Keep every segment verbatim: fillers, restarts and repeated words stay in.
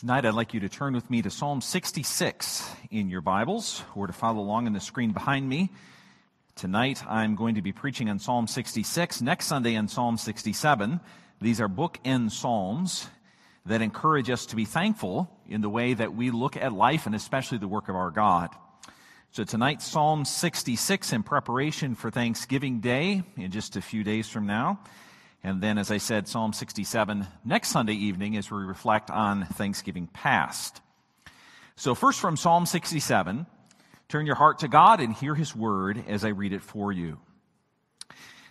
Tonight, I'd like you to turn with me to Psalm sixty-six in your Bibles, or to follow along on the screen behind me. Tonight, I'm going to be preaching on Psalm sixty-six, next Sunday on Psalm sixty-seven. These are bookend psalms that encourage us to be thankful in the way that we look at life and especially the work of our God. So tonight, Psalm sixty-six in preparation for Thanksgiving Day in just a few days from now. And then, as I said, Psalm sixty-seven next Sunday evening as we reflect on Thanksgiving past. So first from Psalm sixty-seven, turn your heart to God and hear His word as I read it for you.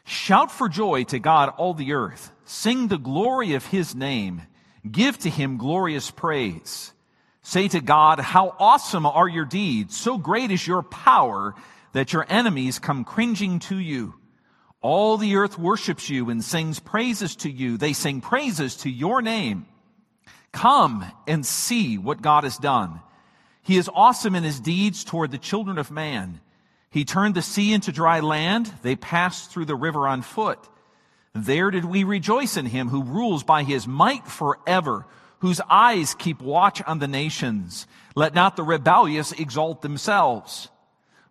Shout for joy to God, all the earth. Sing the glory of His name. Give to Him glorious praise. Say to God, how awesome are your deeds! So great is your power that your enemies come cringing to you. All the earth worships you and sings praises to you. They sing praises to your name. Come and see what God has done. He is awesome in His deeds toward the children of man. He turned the sea into dry land. They passed through the river on foot. There did we rejoice in Him who rules by His might forever, whose eyes keep watch on the nations. Let not the rebellious exalt themselves.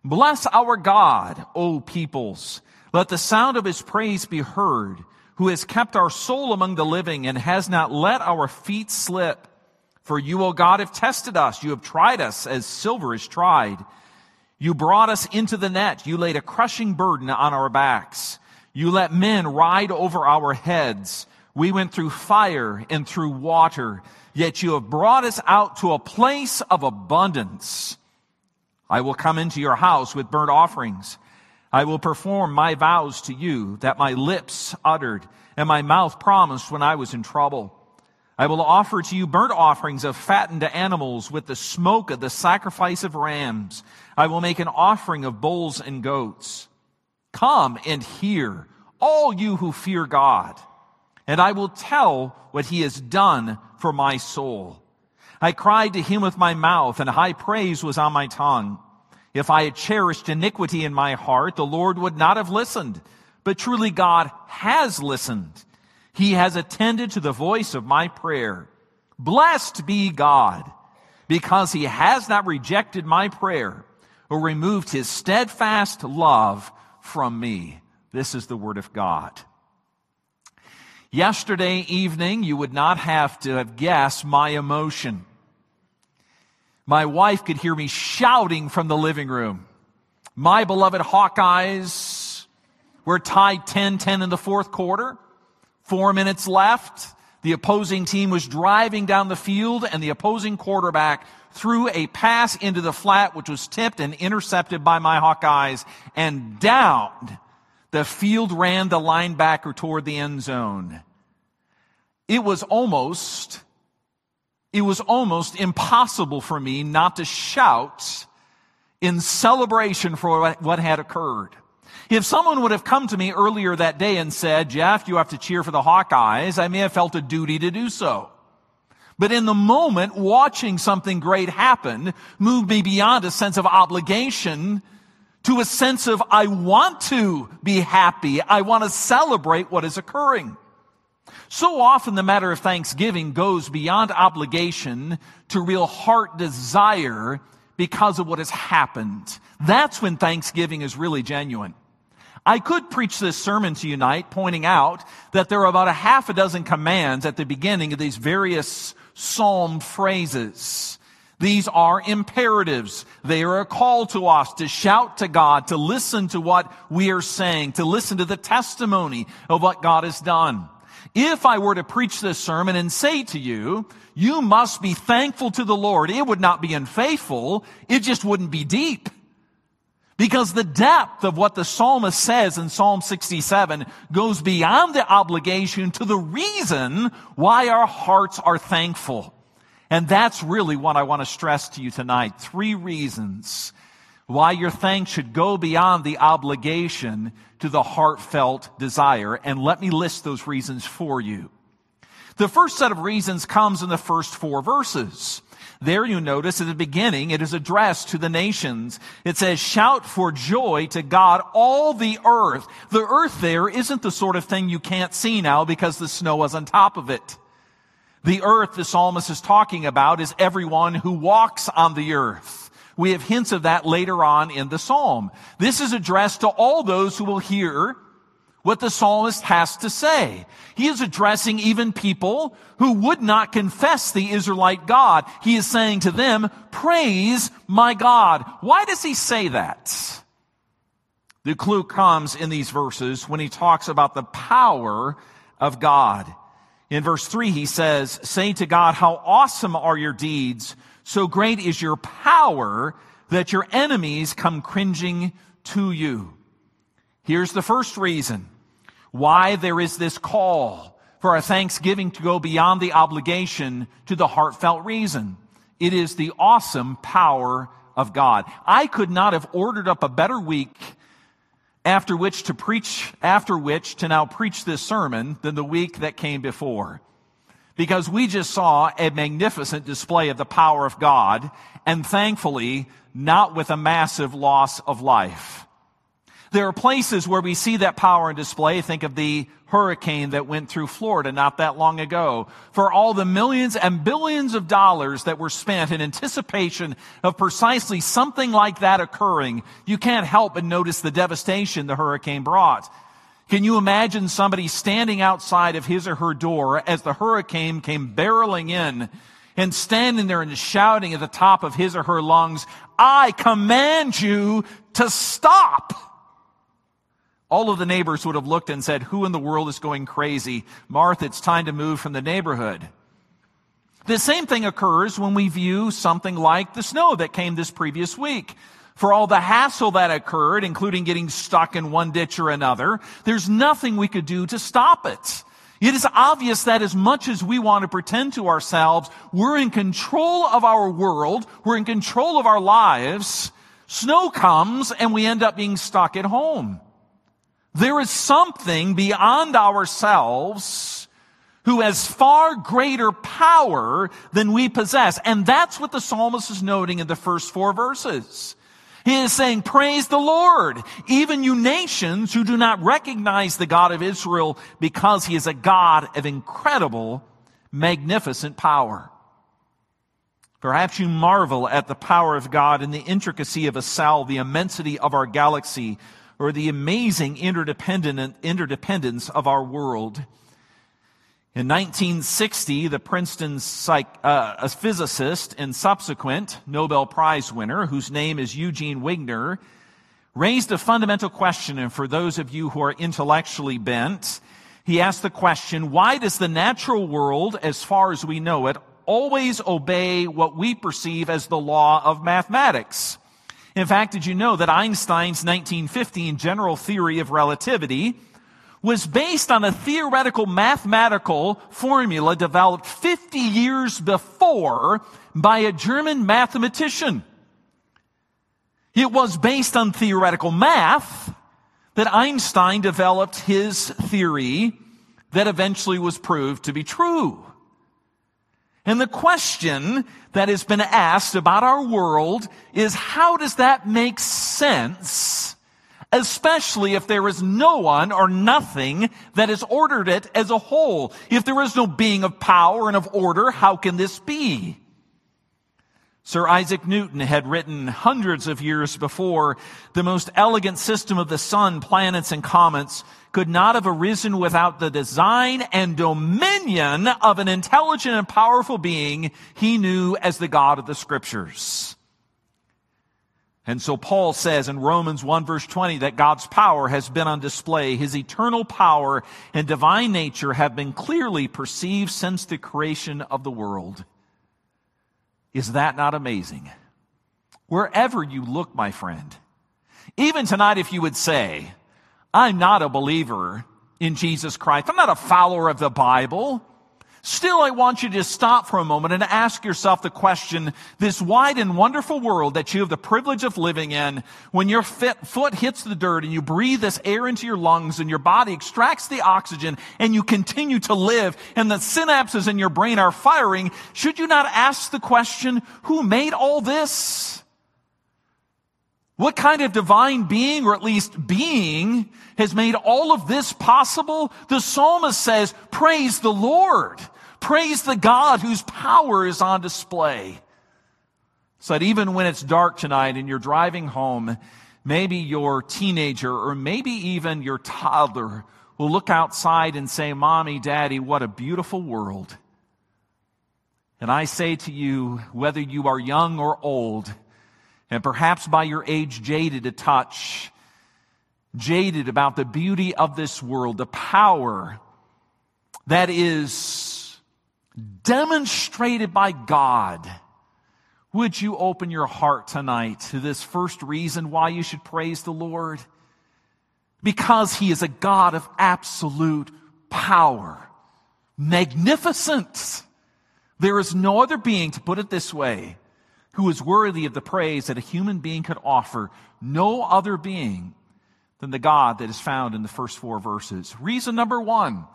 Bless our God, O peoples. Let the sound of His praise be heard, who has kept our soul among the living and has not let our feet slip. For you, O God, have tested us. You have tried us as silver is tried. You brought us into the net. You laid a crushing burden on our backs. You let men ride over our heads. We went through fire and through water, yet you have brought us out to a place of abundance. I will come into your house with burnt offerings. I will perform my vows to you that my lips uttered and my mouth promised when I was in trouble. I will offer to you burnt offerings of fattened animals with the smoke of the sacrifice of rams. I will make an offering of bulls and goats. Come and hear, all you who fear God, and I will tell what He has done for my soul. I cried to Him with my mouth, and high praise was on my tongue. If I had cherished iniquity in my heart, the Lord would not have listened. But truly God has listened. He has attended to the voice of my prayer. Blessed be God, because He has not rejected my prayer or removed His steadfast love from me. This is the word of God. Yesterday evening, you would not have to have guessed my emotion. My wife could hear me shouting from the living room. My beloved Hawkeyes were tied ten ten in the fourth quarter. Four minutes left. The opposing team was driving down the field, and the opposing quarterback threw a pass into the flat, which was tipped and intercepted by my Hawkeyes, and down the field ran the linebacker toward the end zone. It was almost, it was almost impossible for me not to shout in celebration for what had occurred. If someone would have come to me earlier that day and said, Jeff, you have to cheer for the Hawkeyes, I may have felt a duty to do so. But in the moment, watching something great happen moved me beyond a sense of obligation to a sense of, I want to be happy. I want to celebrate what is occurring. So often the matter of thanksgiving goes beyond obligation to real heart desire because of what has happened. That's when thanksgiving is really genuine. I could preach this sermon to you tonight, pointing out that there are about a half a dozen commands at the beginning of these various psalm phrases. These are imperatives. They are a call to us to shout to God, to listen to what we are saying, to listen to the testimony of what God has done. If I were to preach this sermon and say to you, you must be thankful to the Lord, it would not be unfaithful. It just wouldn't be deep. Because the depth of what the psalmist says in Psalm sixty-seven goes beyond the obligation to the reason why our hearts are thankful. And that's really what I want to stress to you tonight. Three reasons why your thanks should go beyond the obligation to the heartfelt desire. And let me list those reasons for you. The first set of reasons comes in the first four verses. There you notice at the beginning, it is addressed to the nations. It says, shout for joy to God, all the earth. The earth there isn't the sort of thing you can't see now because the snow is on top of it. The earth the psalmist is talking about is everyone who walks on the earth. We have hints of that later on in the psalm. This is addressed to all those who will hear what the psalmist has to say. He is addressing even people who would not confess the Israelite God. He is saying to them, praise my God. Why does he say that? The clue comes in these verses when he talks about the power of God. In verse three, he says, say to God, how awesome are your deeds. So great is your power that your enemies come cringing to you. Here's the first reason why there is this call for our thanksgiving to go beyond the obligation to the heartfelt reason. It is the awesome power of God. I could not have ordered up a better week after which to preach, after which to now preach this sermon than the week that came before. Because we just saw a magnificent display of the power of God, and thankfully, not with a massive loss of life. There are places where we see that power in display. Think of the hurricane that went through Florida not that long ago. For all the millions and billions of dollars that were spent in anticipation of precisely something like that occurring, you can't help but notice the devastation the hurricane brought. Can you imagine somebody standing outside of his or her door as the hurricane came barreling in and standing there and shouting at the top of his or her lungs, I command you to stop! All of the neighbors would have looked and said, who in the world is going crazy? Martha, it's time to move from the neighborhood. The same thing occurs when we view something like the snow that came this previous week. For all the hassle that occurred, including getting stuck in one ditch or another, there's nothing we could do to stop it. It is obvious that as much as we want to pretend to ourselves, we're in control of our world, we're in control of our lives, snow comes and we end up being stuck at home. There is something beyond ourselves who has far greater power than we possess. And that's what the psalmist is noting in the first four verses. He is saying, praise the Lord, even you nations who do not recognize the God of Israel, because he is a God of incredible, magnificent power. Perhaps you marvel at the power of God in the intricacy of a cell, the immensity of our galaxy, or the amazing interdependent interdependence of our world. In nineteen sixty, the Princeton psych, uh, a physicist and subsequent Nobel Prize winner, whose name is Eugene Wigner, raised a fundamental question, and for those of you who are intellectually bent, he asked the question, why does the natural world, as far as we know it, always obey what we perceive as the law of mathematics? In fact, did you know that Einstein's nineteen fifteen general theory of relativity was based on a theoretical mathematical formula developed fifty years before by a German mathematician? It was based on theoretical math that Einstein developed his theory that eventually was proved to be true. And the question that has been asked about our world is, how does that make sense, especially if there is no one or nothing that has ordered it as a whole? If there is no being of power and of order, how can this be? Sir Isaac Newton had written hundreds of years before, the most elegant system of the sun, planets, and comets could not have arisen without the design and dominion of an intelligent and powerful being he knew as the God of the Scriptures. And so Paul says in Romans one verse twenty that God's power has been on display. His eternal power and divine nature have been clearly perceived since the creation of the world. Is that not amazing? Wherever you look, my friend, even tonight, if you would say, I'm not a believer in Jesus Christ, I'm not a follower of the Bible, still, I want you to stop for a moment and ask yourself the question, this wide and wonderful world that you have the privilege of living in, when your foot hits the dirt and you breathe this air into your lungs and your body extracts the oxygen and you continue to live and the synapses in your brain are firing, should you not ask the question, who made all this? What kind of divine being, or at least being, has made all of this possible? The psalmist says, praise the Lord. Praise the God whose power is on display. So that even when it's dark tonight and you're driving home, maybe your teenager or maybe even your toddler will look outside and say, Mommy, Daddy, what a beautiful world. And I say to you, whether you are young or old, and perhaps by your age jaded a touch, jaded about the beauty of this world, the power that is demonstrated by God, would you open your heart tonight to this first reason why you should praise the Lord? Because He is a God of absolute power, magnificence. There is no other being, to put it this way, who is worthy of the praise that a human being could offer. No other being than the God that is found in the first four verses. Reason number one,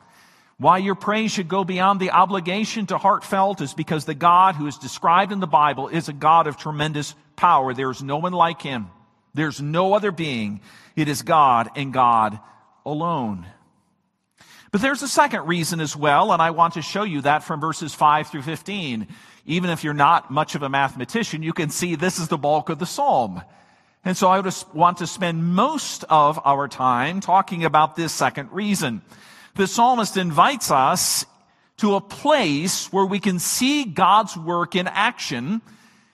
why your praise should go beyond the obligation to heartfelt, is because the God who is described in the Bible is a God of tremendous power. There is no one like Him. There's no other being. It is God and God alone. But there's a second reason as well, and I want to show you that from verses five through fifteen. Even if you're not much of a mathematician, you can see this is the bulk of the psalm. And so I would want to spend most of our time talking about this second reason. The psalmist invites us to a place where we can see God's work in action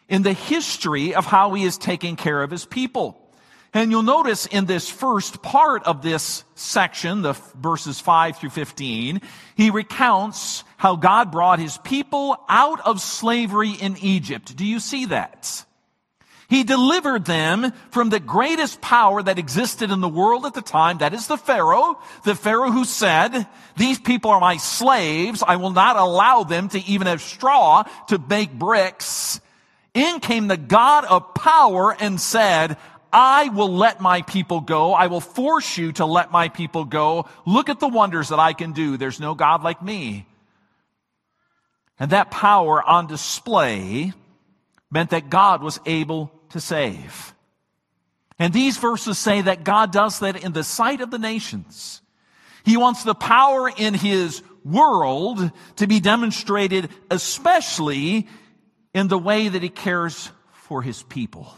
in the history of how He is taking care of His people. And you'll notice in this first part of this section, the verses five through fifteen, he recounts how God brought His people out of slavery in Egypt. Do you see that? He delivered them from the greatest power that existed in the world at the time. That is the Pharaoh, the Pharaoh who said, these people are my slaves. I will not allow them to even have straw to make bricks. In came the God of power and said, I will let my people go. I will force you to let my people go. Look at the wonders that I can do. There's no God like me. And that power on display meant that God was able to save. And these verses say that God does that in the sight of the nations. He wants the power in His world to be demonstrated, especially in the way that He cares for His people.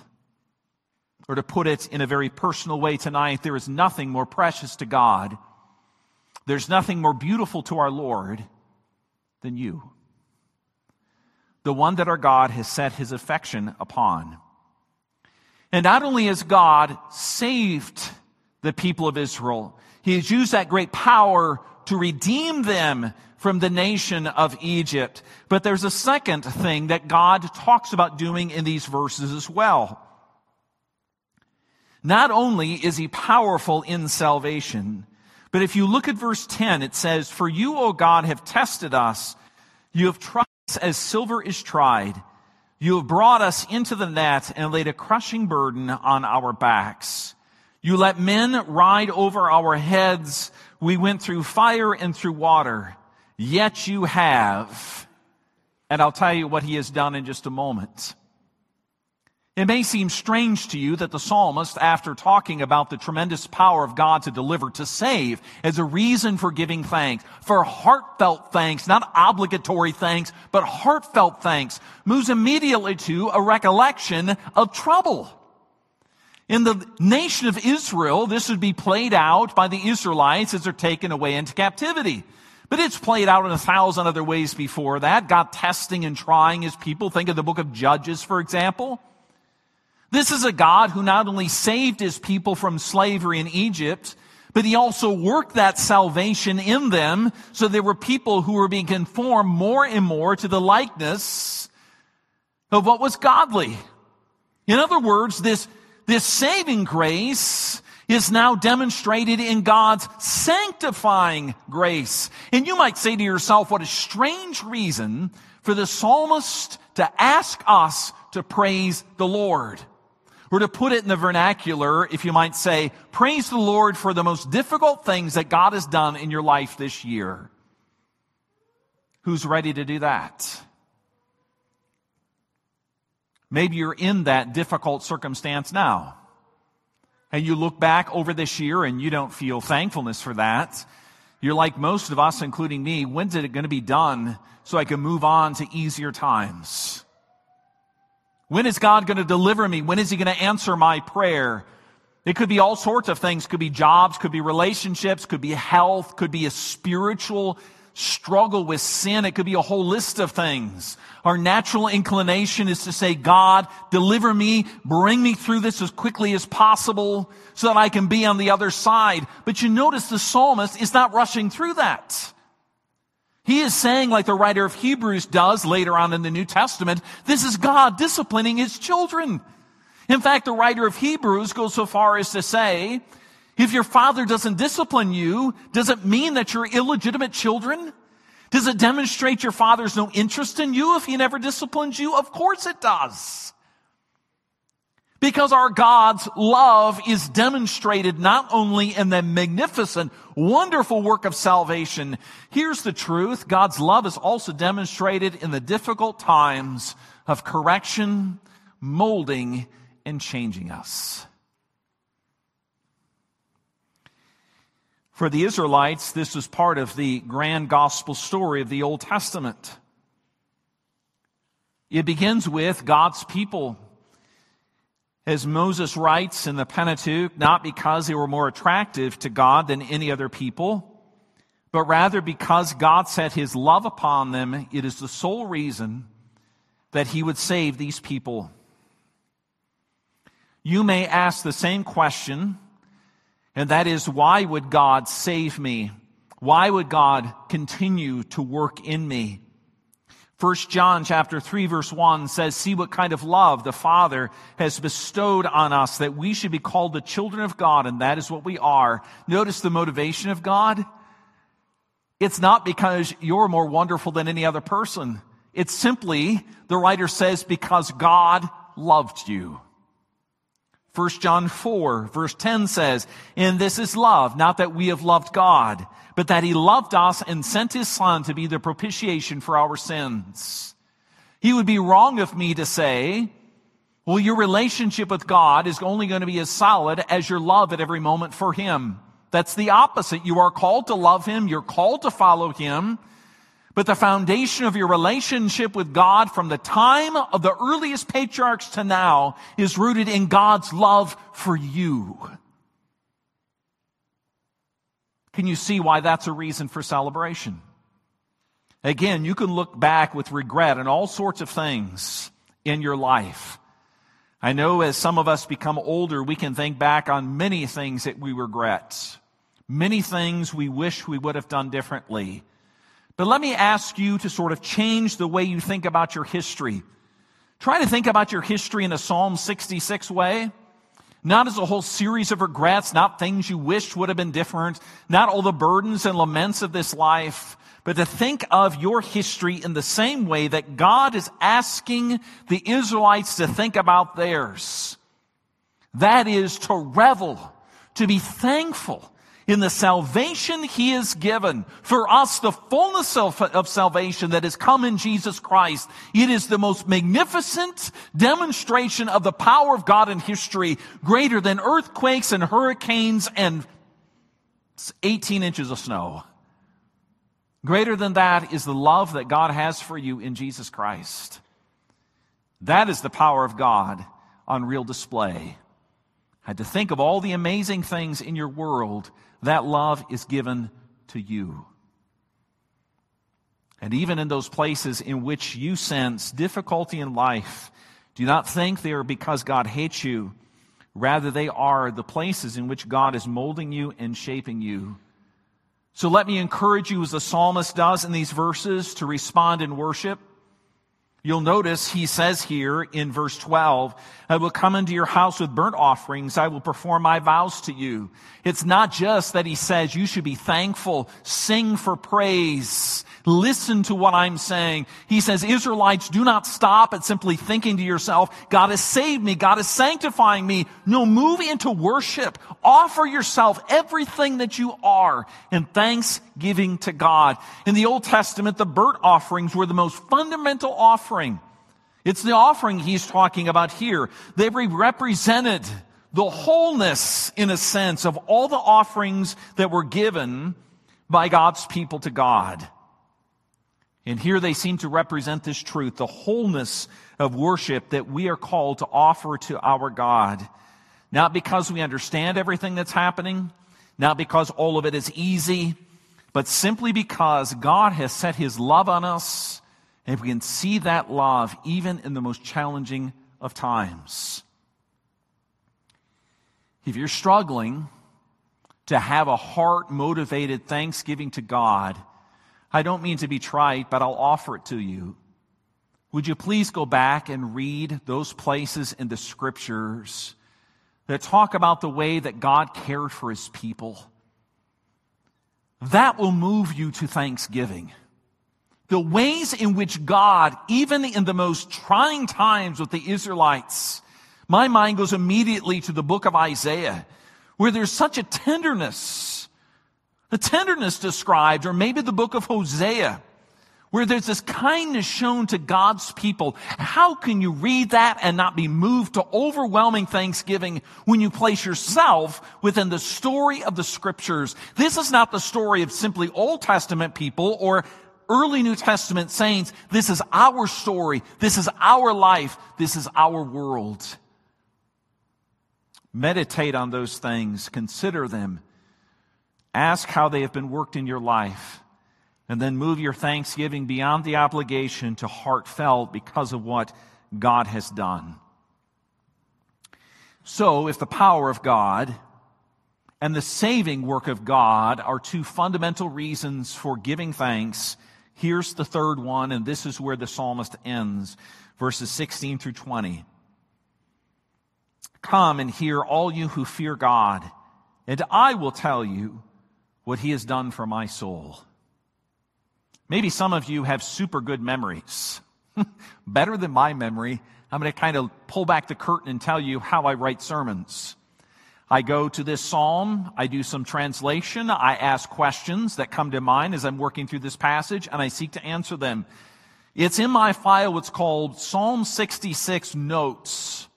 Or to put it in a very personal way tonight, there is nothing more precious to God. There's nothing more beautiful to our Lord than you. The one that our God has set His affection upon. And not only has God saved the people of Israel, He has used that great power to redeem them from the nation of Egypt. But there's a second thing that God talks about doing in these verses as well. Not only is He powerful in salvation, but if you look at verse ten, it says, For you, O God, have tested us. You have tried us as silver is tried. You have brought us into the net and laid a crushing burden on our backs. You let men ride over our heads. We went through fire and through water. Yet you have. And I'll tell you what He has done in just a moment. It may seem strange to you that the psalmist, after talking about the tremendous power of God to deliver, to save, as a reason for giving thanks, for heartfelt thanks, not obligatory thanks, but heartfelt thanks, moves immediately to a recollection of trouble. In the nation of Israel, this would be played out by the Israelites as they're taken away into captivity. But it's played out in a thousand other ways before that. God testing and trying His people. Think of the book of Judges, for example. This is a God who not only saved His people from slavery in Egypt, but He also worked that salvation in them, so there were people who were being conformed more and more to the likeness of what was godly. In other words, this, this saving grace is now demonstrated in God's sanctifying grace. And you might say to yourself, what a strange reason for the psalmist to ask us to praise the Lord. Or to put it in the vernacular, if you might say, praise the Lord for the most difficult things that God has done in your life this year. Who's ready to do that? Maybe you're in that difficult circumstance now. And you look back over this year and you don't feel thankfulness for that. You're like most of us, including me. When's it going to be done so I can move on to easier times? When is God going to deliver me? When is he going to answer my prayer? It could be all sorts of things. Could be jobs, could be relationships, could be health, could be a spiritual struggle with sin. It could be a whole list of things. Our natural inclination is to say, God, deliver me, bring me through this as quickly as possible so that I can be on the other side. But you notice the psalmist is not rushing through that. He is saying, like the writer of Hebrews does later on in the New Testament, this is God disciplining his children. In fact, the writer of Hebrews goes so far as to say, if your father doesn't discipline you, does it mean that you're illegitimate children? Does it demonstrate your father's no interest in you if he never disciplines you? Of course it does. Because our God's love is demonstrated not only in the magnificent, wonderful work of salvation. Here's the truth. God's love is also demonstrated in the difficult times of correction, molding, and changing us. For the Israelites, this was part of the grand gospel story of the Old Testament. It begins with God's people. As Moses writes in the Pentateuch, not because they were more attractive to God than any other people, but rather because God set his love upon them. It is the sole reason that he would save these people. You may ask the same question, and that is, why would God save me? Why would God continue to work in me? First John chapter three, verse one says, see what kind of love the Father has bestowed on us, that we should be called the children of God, and that is what we are. Notice the motivation of God. It's not because you're more wonderful than any other person. It's simply, the writer says, because God loved you. First John four, verse ten says, and this is love, not that we have loved God, but that he loved us and sent his Son to be the propitiation for our sins. He would be wrong of me to say, well, your relationship with God is only going to be as solid as your love at every moment for him. That's the opposite. You are called to love him. You're called to follow him. But the foundation of your relationship with God from the time of the earliest patriarchs to now is rooted in God's love for you. Can you see why that's a reason for celebration? Again, you can look back with regret on all sorts of things in your life. I know as some of us become older, we can think back on many things that we regret, many things we wish we would have done differently. But let me ask you to sort of change the way you think about your history. Try to think about your history in a Psalm sixty-six way. Not as a whole series of regrets, not things you wished would have been different, not all the burdens and laments of this life, but to think of your history in the same way that God is asking the Israelites to think about theirs. That is to revel, to be thankful in the salvation he has given. For us, the fullness of, of salvation that has come in Jesus Christ, it is the most magnificent demonstration of the power of God in history, greater than earthquakes and hurricanes and eighteen inches of snow. Greater than that is the love that God has for you in Jesus Christ. That is the power of God on real display. I had to think of all the amazing things in your world. That love is given to you. And even in those places in which you sense difficulty in life, do not think they are because God hates you. Rather, they are the places in which God is molding you and shaping you. So let me encourage you, as the psalmist does in these verses, to respond in worship. You'll notice he says here in verse twelve, I will come into your house with burnt offerings. I will perform my vows to you. It's not just that he says you should be thankful, sing for praise, listen to what I'm saying. He says, Israelites, do not stop at simply thinking to yourself, God has saved me, God is sanctifying me. No, move into worship. Offer yourself everything that you are in thanksgiving to God. In the Old Testament, the burnt offerings were the most fundamental offerings. It's the offering he's talking about here. They represented the wholeness, in a sense, of all the offerings that were given. by God's people to God. And here they seem to represent this truth, the wholeness of worship that we are called to offer to our God. Not because we understand everything that's happening, not because all of it is easy, but simply because God has set His love on us, and we can see that love even in the most challenging of times. If you're struggling to have a heart-motivated thanksgiving to God, I don't mean to be trite, but I'll offer it to you. Would you please go back and read those places in the Scriptures that talk about the way that God cared for His people? That will move you to thanksgiving. The ways in which God, even in the most trying times with the Israelites, my mind goes immediately to the book of Isaiah, where there's such a tenderness, a tenderness described, or maybe the book of Hosea, where there's this kindness shown to God's people. How can you read that and not be moved to overwhelming thanksgiving when you place yourself within the story of the Scriptures? This is not the story of simply Old Testament people or early New Testament saints. This is our story. This is our life. This is our world. Meditate on those things. Consider them. Ask how they have been worked in your life. And then move your thanksgiving beyond the obligation to heartfelt because of what God has done. So, if the power of God and the saving work of God are two fundamental reasons for giving thanks, here's the third one, and this is where the psalmist ends, verses sixteen through twenty. Come and hear, all you who fear God, and I will tell you what He has done for my soul. Maybe some of you have super good memories. Better than my memory. I'm going to kind of pull back the curtain and tell you how I write sermons. I go to this psalm, I do some translation, I ask questions that come to mind as I'm working through this passage, and I seek to answer them. It's in my file what's called Psalm sixty-six Notes.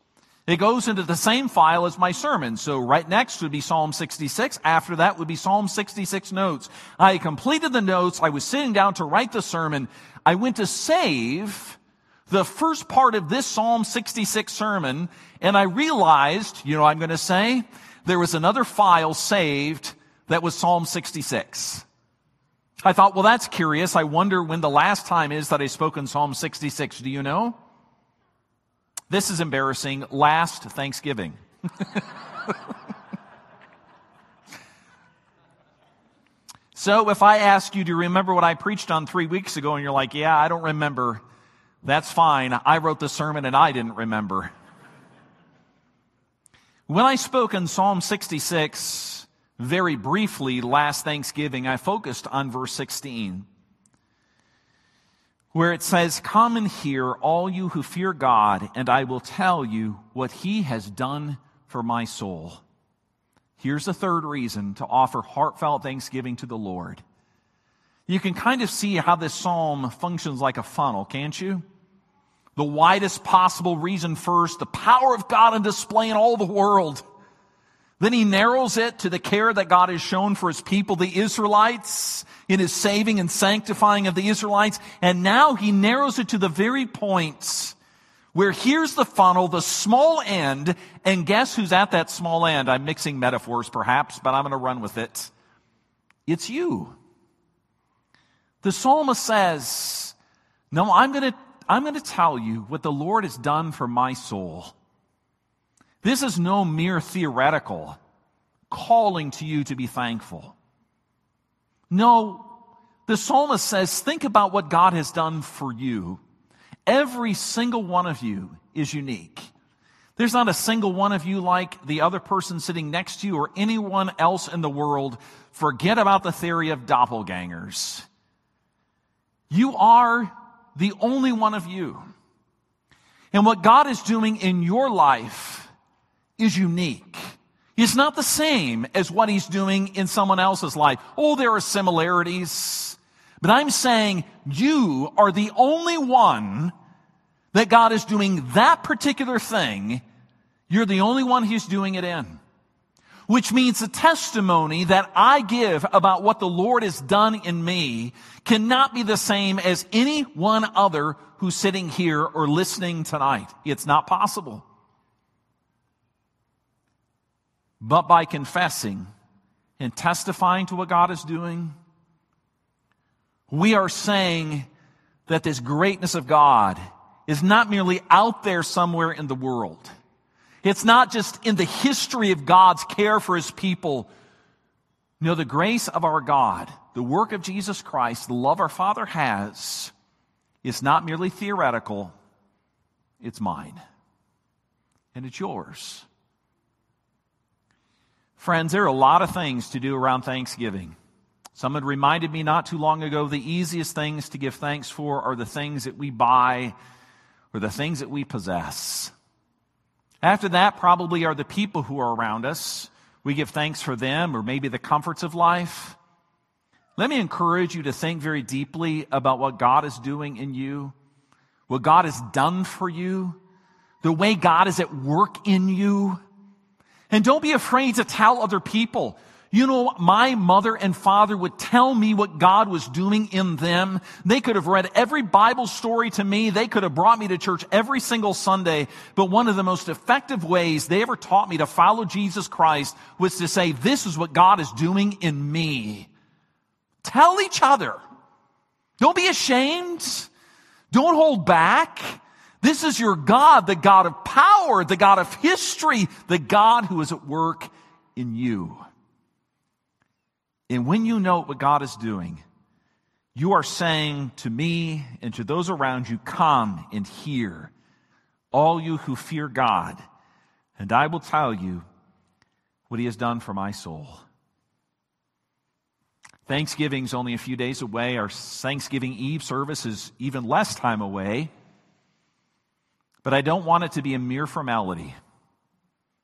It goes into the same file as my sermon. So right next would be Psalm sixty-six. After that would be Psalm sixty-six notes. I completed the notes. I was sitting down to write the sermon. I went to save the first part of this Psalm sixty-six sermon, and I realized, you know what I'm going to say? There was another file saved that was Psalm sixty-six. I thought, well, that's curious. I wonder when the last time is that I spoke in Psalm sixty-six. Do you know? This is embarrassing. Last Thanksgiving. So if I ask you, do you remember what I preached on three weeks ago? And you're like, yeah, I don't remember. That's fine. I wrote the sermon and I didn't remember. When I spoke in Psalm sixty-six, very briefly, last Thanksgiving, I focused on verse sixteen. Where it says, come and hear, all you who fear God, and I will tell you what He has done for my soul. Here's the third reason to offer heartfelt thanksgiving to the Lord. You can kind of see how this psalm functions like a funnel, can't you? The widest possible reason first, the power of God on display in all the world. Then he narrows it to the care that God has shown for His people, the Israelites, in His saving and sanctifying of the Israelites. And now he narrows it to the very points where here's the funnel, the small end, and guess who's at that small end? I'm mixing metaphors perhaps, but I'm going to run with it. It's you. The psalmist says, no, I'm going to, I'm going to tell you what the Lord has done for my soul. This is no mere theoretical calling to you to be thankful. No, the psalmist says, think about what God has done for you. Every single one of you is unique. There's not a single one of you like the other person sitting next to you or anyone else in the world. Forget about the theory of doppelgangers. You are the only one of you. And what God is doing in your life is unique. It's not the same as what He's doing in someone else's life. Oh, there are similarities. But I'm saying you are the only one that God is doing that particular thing. You're the only one He's doing it in. which means the testimony that I give about what the Lord has done in me cannot be the same as any one other who's sitting here or listening tonight. It's not possible. But by confessing and testifying to what God is doing, we are saying that this greatness of God is not merely out there somewhere in the world. It's not just in the history of God's care for his people. No, the grace of our God, the work of Jesus Christ, the love our Father has, is not merely theoretical. It's mine. And it's yours. Friends, there are a lot of things to do around Thanksgiving. Someone reminded me not too long ago, the easiest things to give thanks for are the things that we buy or the things that we possess. After that, probably are the people who are around us. We give thanks for them or maybe the comforts of life. Let me encourage you to think very deeply about what God is doing in you, what God has done for you, the way God is at work in you. And don't be afraid to tell other people. You know, my mother and father would tell me what God was doing in them. They could have read every Bible story to me. They could have brought me to church every single Sunday. But one of the most effective ways they ever taught me to follow Jesus Christ was to say, this is what God is doing in me. Tell each other. Don't be ashamed. Don't hold back. This is your God, the God of power, the God of history, the God who is at work in you. And when you know what God is doing, you are saying to me and to those around you, come and hear, all you who fear God, and I will tell you what he has done for my soul. Thanksgiving's only a few days away. Our Thanksgiving Eve service is even less time away. But I don't want it to be a mere formality.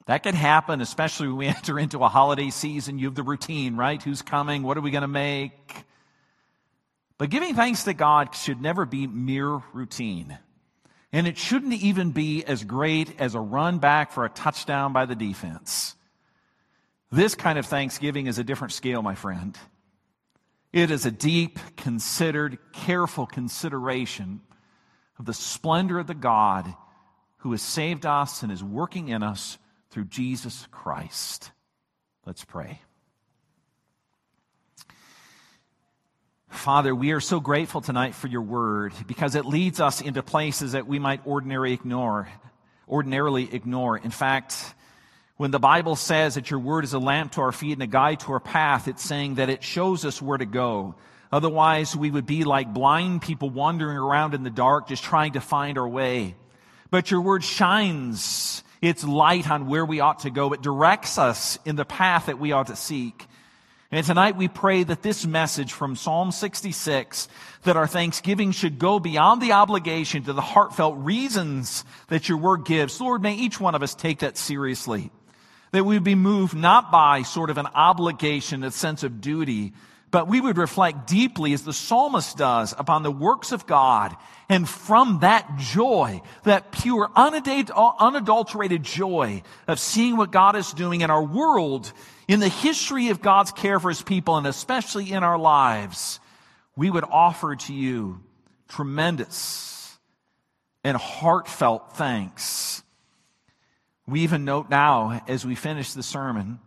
That could happen, especially when we enter into a holiday season. You have the routine, right? Who's coming? What are we going to make? But giving thanks to God should never be mere routine. And it shouldn't even be as great as a run back for a touchdown by the defense. This kind of Thanksgiving is a different scale, my friend. It is a deep, considered, careful consideration of the splendor of the God who has saved us and is working in us through Jesus Christ. Let's pray. Father, we are so grateful tonight for your word because it leads us into places that we might ordinarily ignore. Ordinarily ignore. In fact, when the Bible says that your word is a lamp to our feet and a guide to our path, it's saying that it shows us where to go. Otherwise, we would be like blind people wandering around in the dark just trying to find our way. But your word shines its light on where we ought to go. It directs us in the path that we ought to seek. And tonight we pray that this message from Psalm sixty-six, that our thanksgiving should go beyond the obligation to the heartfelt reasons that your word gives. Lord, may each one of us take that seriously, that we would be moved not by sort of an obligation, a sense of duty, but we would reflect deeply, as the psalmist does, upon the works of God. And from that joy, that pure, unadulterated joy of seeing what God is doing in our world, in the history of God's care for his people, and especially in our lives, we would offer to you tremendous and heartfelt thanks. We even note now, as we finish the sermon,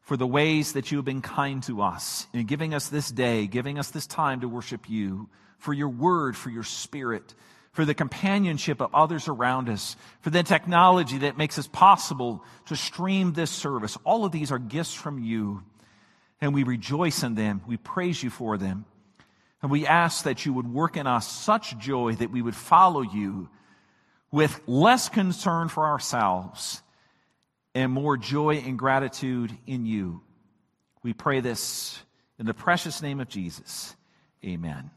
for the ways that you have been kind to us in giving us this day, giving us this time to worship you, for your word, for your spirit, for the companionship of others around us, for the technology that makes it possible to stream this service. All of these are gifts from you, and we rejoice in them. We praise you for them. And we ask that you would work in us such joy that we would follow you with less concern for ourselves and more joy and gratitude in you. We pray this in the precious name of Jesus. Amen.